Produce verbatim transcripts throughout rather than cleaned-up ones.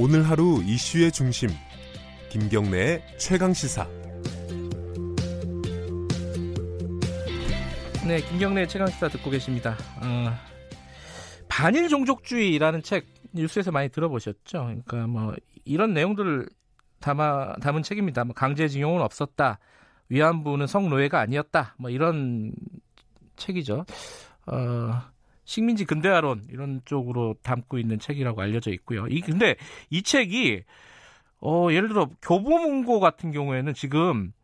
오늘 하루 이슈의 중심, 김경래의 최강시사. 네, 김경래의 최강시사 듣고 계십니다. 어, 반일종족주의라는 책 뉴스에서 많이 들어보셨죠? 그러니까 뭐 이런 내용들을 담아, 담은 책입니다. 뭐 강제징용은 없었다, 위안부는 성노예가 아니었다, 뭐 이런 책이죠. 어, 식민지 근대화론 이런 쪽으로 담고 있는 책이라고 알려져 있고요. 이, 근데 이 책이 어, 예를 들어 교보문고 같은 경우에는 지금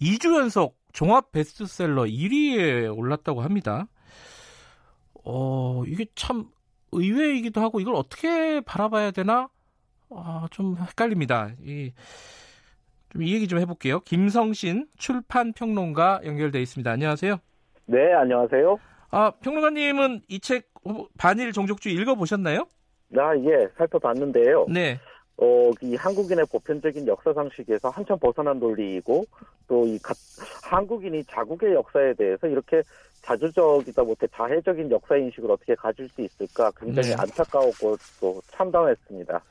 이 주 연속 종합 베스트셀러 일 위에 올랐다고 합니다. 어, 이게 참 의외이기도 하고 이걸 어떻게 바라봐야 되나 어, 좀 헷갈립니다. 이, 좀 이 얘기 좀 해볼게요. 김성신 출판평론가 연결돼 있습니다. 안녕하세요. 네, 안녕하세요. 아, 평론가님은 이 책 반일 종족주의 읽어보셨나요? 아, 예, 살펴봤는데요. 네. 어, 이 한국인의 보편적인 역사 상식에서 한참 벗어난 논리이고, 또 이 한국인이 자국의 역사에 대해서 이렇게 자주적이다 못해 자해적인 역사 인식을 어떻게 가질 수 있을까 굉장히 네. 안타까웠고 또 참담했습니다.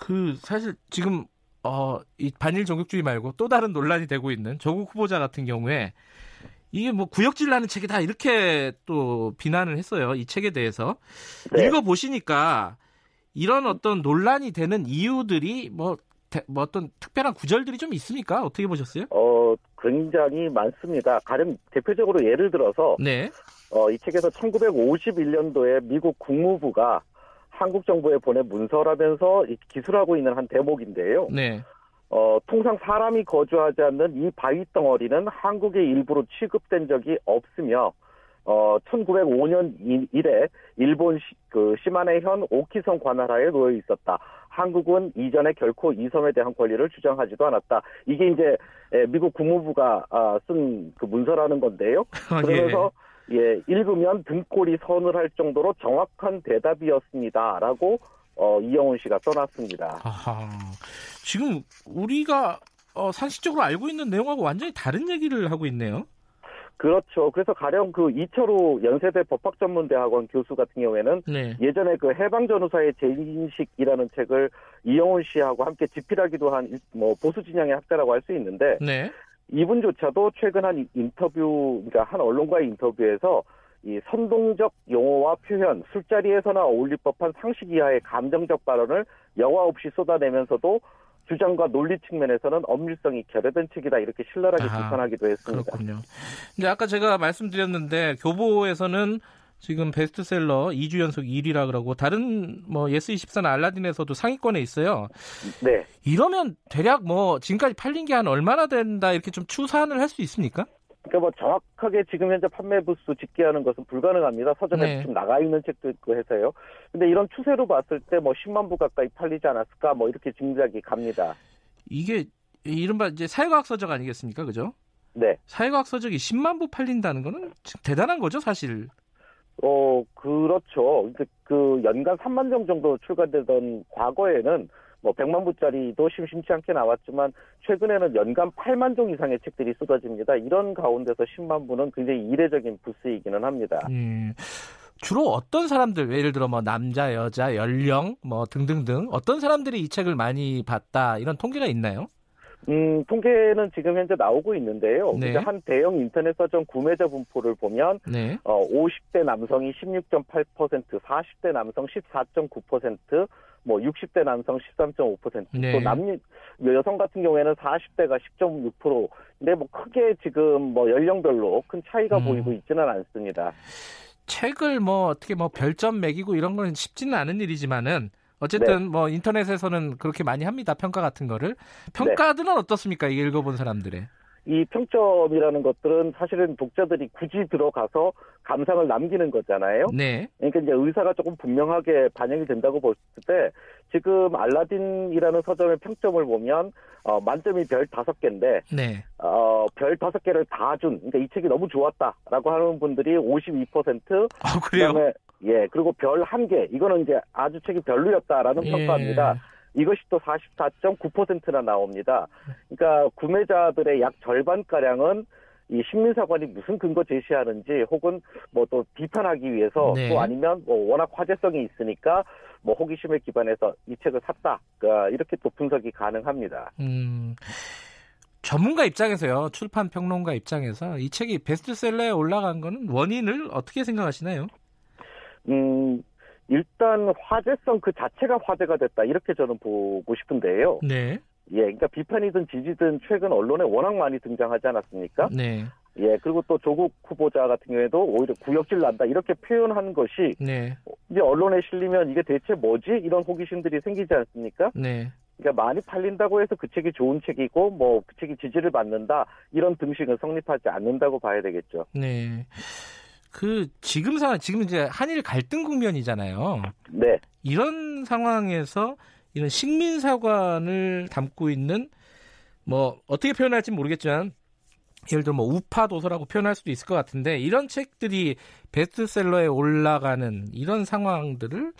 그 사실 지금 어, 이 반일 종족주의 말고 또 다른 논란이 되고 있는 조국 후보자 같은 경우에 이게 뭐 구역질 나는 책이다 이렇게 또 비난을 했어요. 이 책에 대해서. 네. 읽어보시니까 이런 어떤 논란이 되는 이유들이 뭐, 뭐 어떤 특별한 구절들이 좀 있습니까? 어떻게 보셨어요? 어, 굉장히 많습니다. 가령 대표적으로 예를 들어서 네. 어, 이 책에서 천구백오십일 년도에 미국 국무부가 한국 정부에 보낸 문서라면서 기술하고 있는 한 대목인데요. 네. 어, 통상 사람이 거주하지 않는 이 바위 덩어리는 한국의 일부로 취급된 적이 없으며 어, 천구백오 년 이래 일본 시, 그 시마네현 오키섬 관할하에 놓여 있었다. 한국은 이전에 결코 이 섬에 대한 권리를 주장하지도 않았다. 이게 이제 미국 국무부가 쓴 그 문서라는 건데요. 그러면서 예, 읽으면 등골이 서늘할 정도로 정확한 대답이었습니다라고 어, 이영훈 씨가 써놨습니다. 아하, 지금 우리가 어, 상식적으로 알고 있는 내용하고 완전히 다른 얘기를 하고 있네요. 그렇죠. 그래서 가령 그 이철우 연세대 법학전문대학원 교수 같은 경우에는 네. 예전에 그 해방전후사의 재인식이라는 책을 이영훈 씨하고 함께 집필하기도 한 뭐 보수 진영의 학자라고 할 수 있는데 네. 이분조차도 최근 한 인터뷰, 그러니까 한 언론과의 인터뷰에서 이 선동적 용어와 표현, 술자리에서나 어울릴 법한 상식 이하의 감정적 발언을 여과 없이 쏟아내면서도 주장과 논리 측면에서는 엄밀성이 결여된 책이다 이렇게 신랄하게 비판하기도 아, 했습니다. 그렇군요. 근데 아까 제가 말씀드렸는데 교보에서는 지금 베스트셀러 이 주 연속 일 위라 그러고 다른 뭐 예스이십사나 알라딘에서도 상위권에 있어요. 네. 이러면 대략 뭐 지금까지 팔린 게 한 얼마나 된다 이렇게 좀 추산을 할 수 있습니까? 그러니까 뭐 정확하게 지금 현재 판매 부수 집계하는 것은 불가능합니다. 서점에 네. 좀 나가 있는 책도 있고 해서요. 근데 이런 추세로 봤을 때 뭐 십만 부 가까이 팔리지 않았을까 뭐 이렇게 짐작이 갑니다. 이게 이른바 이제 사회과학 서적 아니겠습니까? 그죠? 네. 사회과학 서적이 십만 부 팔린다는 거는 대단한 거죠, 사실. 어, 그렇죠. 이제 그 연간 삼만 장 정도 출간되던 과거에는 뭐 백만 부짜리도 심심치 않게 나왔지만 최근에는 연간 팔만 종 이상의 책들이 쏟아집니다. 이런 가운데서 십만 부는 굉장히 이례적인 부수이기는 합니다. 음, 주로 어떤 사람들, 예를 들어 뭐 남자, 여자, 연령 뭐 등등등 어떤 사람들이 이 책을 많이 봤다 이런 통계가 있나요? 음, 통계는 지금 현재 나오고 있는데요. 네. 한 대형 인터넷 서점 구매자 분포를 보면 네. 어, 오십 대 남성이 십육 점 팔 퍼센트, 사십 대 남성 십사 점 구 퍼센트, 뭐 육십 대 남성 십삼 점 오 퍼센트, 네. 또 남녀 여성 같은 경우에는 사십 대가 십 점 육 퍼센트. 근데 뭐 크게 지금 뭐 연령별로 큰 차이가 음. 보이고 있지는 않습니다. 책을 뭐 어떻게 뭐 별점 매기고 이런 건 쉽지는 않은 일이지만은 어쨌든 네. 뭐 인터넷에서는 그렇게 많이 합니다. 평가 같은 거를. 평가들은 네. 어떻습니까? 이게 읽어본 사람들의. 이 평점이라는 것들은 사실은 독자들이 굳이 들어가서 감상을 남기는 거잖아요. 네. 그러니까 이제 의사가 조금 분명하게 반영이 된다고 볼 때 지금 알라딘이라는 서점의 평점을 보면 어, 만점이 별 다섯 개인데 네. 어, 별 다섯 개를 다 준, 그러니까 이 책이 너무 좋았다라고 하는 분들이 오십이 퍼센트. 아, 그래요? 그다음에, 예, 그리고 별 한 개. 이거는 이제 아주 책이 별로였다라는 예. 평가입니다. 이것이 또 사십사 점 구 퍼센트나 나옵니다. 그러니까 구매자들의 약 절반가량은 이 신민사관이 무슨 근거 제시하는지 혹은 뭐 또 비판하기 위해서 네. 또 아니면 뭐 워낙 화제성이 있으니까 뭐 호기심을 기반해서 이 책을 샀다. 그러니까 이렇게 또 분석이 가능합니다. 음, 전문가 입장에서요. 출판 평론가 입장에서 이 책이 베스트셀러에 올라간 거는 원인을 어떻게 생각하시나요? 음, 일단 화제성 그 자체가 화제가 됐다. 이렇게 저는 보고 싶은데요. 네. 예, 그러니까 비판이든 지지든 최근 언론에 워낙 많이 등장하지 않았습니까? 네. 예, 그리고 또 조국 후보자 같은 경우에도 오히려 구역질 난다 이렇게 표현한 것이 네. 이제 언론에 실리면 이게 대체 뭐지? 이런 호기심들이 생기지 않습니까? 네. 그러니까 많이 팔린다고 해서 그 책이 좋은 책이고 뭐 그 책이 지지를 받는다 이런 등식은 성립하지 않는다고 봐야 되겠죠. 네. 그 지금 상황 지금 이제 한일 갈등 국면이잖아요. 네. 이런 상황에서 이런 식민사관을 담고 있는 뭐 어떻게 표현할지 모르겠지만 예를 들어 뭐 우파 도서라고 표현할 수도 있을 것 같은데 이런 책들이 베스트셀러에 올라가는 이런 상황들을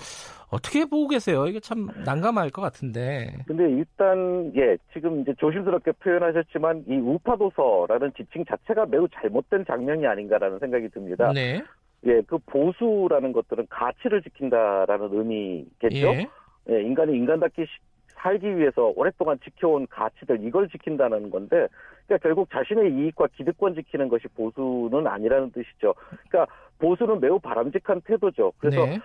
어떻게 보고 계세요? 이게 참 난감할 것 같은데. 근데 일단 예 지금 이제 조심스럽게 표현하셨지만 이 우파 도서라는 지칭 자체가 매우 잘못된 장면이 아닌가라는 생각이 듭니다. 네. 예, 그 보수라는 것들은 가치를 지킨다라는 의미겠죠. 예. 예, 인간이 인간답게 살기 위해서 오랫동안 지켜온 가치들 이걸 지킨다는 건데 그러니까 결국 자신의 이익과 기득권 지키는 것이 보수는 아니라는 뜻이죠. 그러니까 보수는 매우 바람직한 태도죠. 그래서 네.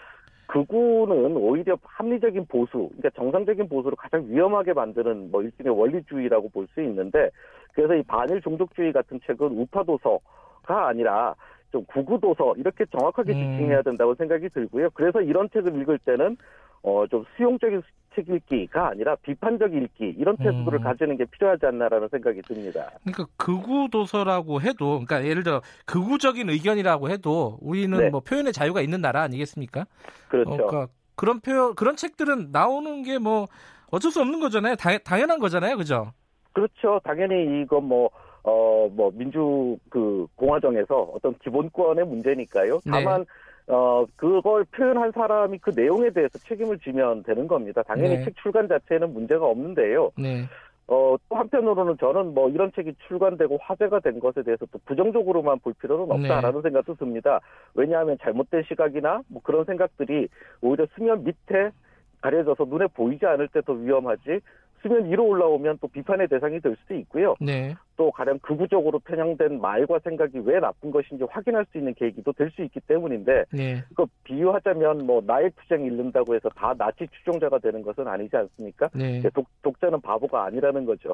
극우는 오히려 합리적인 보수, 그러니까 정상적인 보수를 가장 위험하게 만드는 뭐 일종의 원리주의라고 볼 수 있는데 그래서 이 반일종족주의 같은 책은 우파도서가 아니라 좀 구구도서 이렇게 정확하게 지칭해야 된다고 생각이 들고요. 그래서 이런 책을 읽을 때는 어, 좀 수용적인 책 읽기가 아니라 비판적 읽기 이런 태도를 음. 가지는 게 필요하지 않나라는 생각이 듭니다. 그러니까 극우 도서라고 해도, 그러니까 예를 들어 극우적인 의견이라고 해도 우리는 네. 뭐 표현의 자유가 있는 나라 아니겠습니까? 그렇죠. 어, 그러니까 그런 표현, 그런 책들은 나오는 게 뭐 어쩔 수 없는 거잖아요. 당, 당연한 거잖아요, 그죠? 그렇죠. 당연히 이거 뭐. 어, 뭐, 민주, 그, 공화정에서 어떤 기본권의 문제니까요. 다만, 네. 어, 그걸 표현한 사람이 그 내용에 대해서 책임을 지면 되는 겁니다. 당연히 네. 책 출간 자체에는 문제가 없는데요. 네. 어, 또 한편으로는 저는 뭐 이런 책이 출간되고 화제가 된 것에 대해서 또 부정적으로만 볼 필요는 없다라는 네. 생각도 듭니다. 왜냐하면 잘못된 시각이나 뭐 그런 생각들이 오히려 수면 밑에 가려져서 눈에 보이지 않을 때 더 위험하지, 수면 위로 올라오면 또 비판의 대상이 될 수도 있고요. 네. 또 가령 극우적으로 편향된 말과 생각이 왜 나쁜 것인지 확인할 수 있는 계기도 될 수 있기 때문인데 네. 그거 비유하자면 뭐 나의 투쟁 읽는다고 해서 다 나치 추종자가 되는 것은 아니지 않습니까? 네. 독, 독자는 바보가 아니라는 거죠.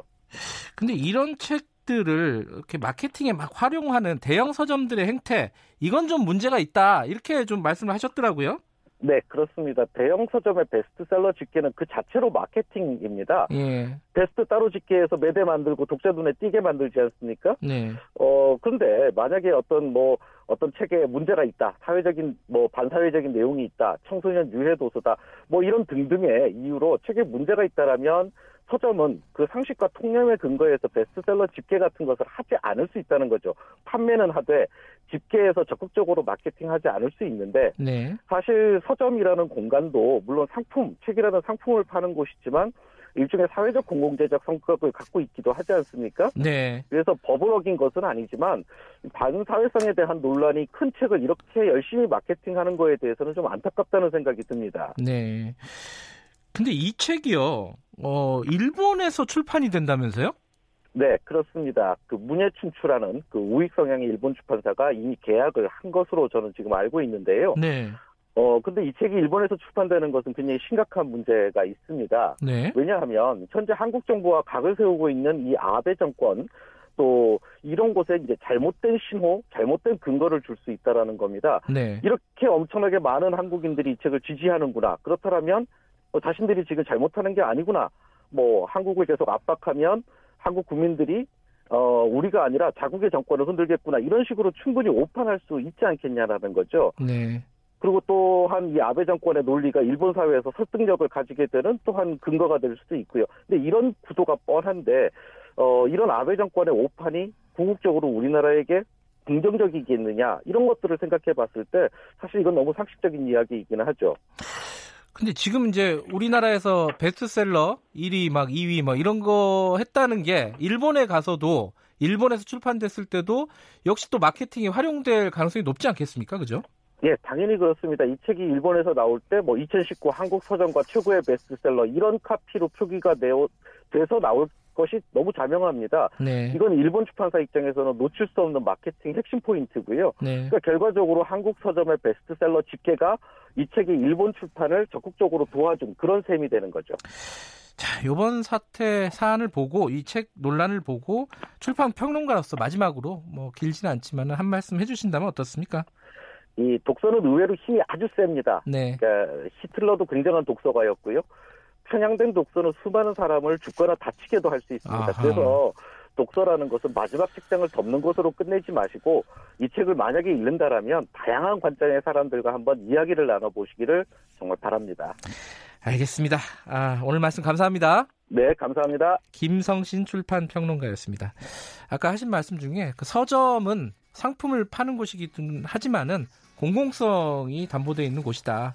근데 이런 책들을 이렇게 마케팅에 막 활용하는 대형 서점들의 행태 이건 좀 문제가 있다 이렇게 좀 말씀을 하셨더라고요. 네, 그렇습니다. 대형 서점의 베스트셀러 집계는 그 자체로 마케팅입니다. 예. 베스트 따로 집계해서 매대 만들고 독자 눈에 띄게 만들지 않습니까? 네. 어, 근데 만약에 어떤 뭐 어떤 책에 문제가 있다, 사회적인 뭐 반사회적인 내용이 있다, 청소년 유해 도서다, 뭐 이런 등등의 이유로 책에 문제가 있다라면 서점은 그 상식과 통념에 근거해서 베스트셀러 집계 같은 것을 하지 않을 수 있다는 거죠. 판매는 하되 집계해서 적극적으로 마케팅하지 않을 수 있는데 네. 사실 서점이라는 공간도 물론 상품, 책이라는 상품을 파는 곳이지만 일종의 사회적 공공재적 성격을 갖고 있기도 하지 않습니까? 네. 그래서 법을 어긴 것은 아니지만 반사회성에 대한 논란이 큰 책을 이렇게 열심히 마케팅하는 거에 대해서는 좀 안타깝다는 생각이 듭니다. 네. 근데 이 책이요, 어, 일본에서 출판이 된다면서요? 네, 그렇습니다. 그 문예춘추라는 그 우익 성향의 일본 출판사가 이미 계약을 한 것으로 저는 지금 알고 있는데요. 네. 어, 근데 이 책이 일본에서 출판되는 것은 굉장히 심각한 문제가 있습니다. 네. 왜냐하면 현재 한국 정부와 각을 세우고 있는 이 아베 정권 또 이런 곳에 이제 잘못된 신호, 잘못된 근거를 줄 수 있다라는 겁니다. 네. 이렇게 엄청나게 많은 한국인들이 이 책을 지지하는구나. 그렇다면 자신들이 지금 잘못하는 게 아니구나. 뭐 한국을 계속 압박하면 한국 국민들이 어 우리가 아니라 자국의 정권을 흔들겠구나. 이런 식으로 충분히 오판할 수 있지 않겠냐라는 거죠. 네. 그리고 또한 이 아베 정권의 논리가 일본 사회에서 설득력을 가지게 되는 또한 근거가 될 수도 있고요. 근데 이런 구도가 뻔한데 어 이런 아베 정권의 오판이 궁극적으로 우리나라에게 긍정적이겠느냐. 이런 것들을 생각해 봤을 때 사실 이건 너무 상식적인 이야기이긴 하죠. 근데 지금 이제 우리나라에서 베스트셀러 일 위 막 이 위 막 이런 거 했다는 게 일본에 가서도 일본에서 출판됐을 때도 역시 또 마케팅이 활용될 가능성이 높지 않겠습니까? 그죠? 예, 당연히 그렇습니다. 이 책이 일본에서 나올 때 뭐 이천십구 한국 서점과 최고의 베스트셀러 이런 카피로 표기가 돼서 나올 것이 너무 자명합니다. 네. 이건 일본 출판사 입장에서는 놓칠 수 없는 마케팅 핵심 포인트고요. 네. 그러니까 결과적으로 한국 서점의 베스트셀러 집계가 이 책이 일본 출판을 적극적으로 도와준 그런 셈이 되는 거죠. 자, 이번 사태 사안을 보고 이 책 논란을 보고 출판 평론가로서 마지막으로 뭐 길진 않지만 한 말씀 해주신다면 어떻습니까? 이 독서는 의외로 힘이 아주 셉니다. 네. 그러니까 히틀러도 굉장한 독서가였고요. 편향된 독서는 수많은 사람을 죽거나 다치게도 할 수 있습니다. 아하. 그래서 독서라는 것은 마지막 책장을 덮는 것으로 끝내지 마시고 이 책을 만약에 읽는다라면 다양한 관점의 사람들과 한번 이야기를 나눠보시기를 정말 바랍니다. 알겠습니다. 아, 오늘 말씀 감사합니다. 네, 감사합니다. 김성신 출판 평론가였습니다. 아까 하신 말씀 중에 그 서점은 상품을 파는 곳이긴 하지만은 공공성이 담보되어 있는 곳이다.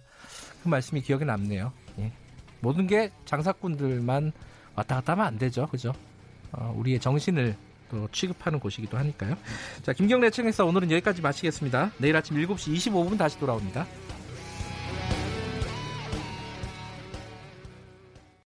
그 말씀이 기억에 남네요. 예. 모든 게 장사꾼들만 왔다 갔다 하면 안 되죠. 그죠? 어, 우리의 정신을 또 취급하는 곳이기도 하니까요. 자, 김경래 청에서 오늘은 여기까지 마치겠습니다. 내일 아침 일곱 시 이십오 분 다시 돌아옵니다.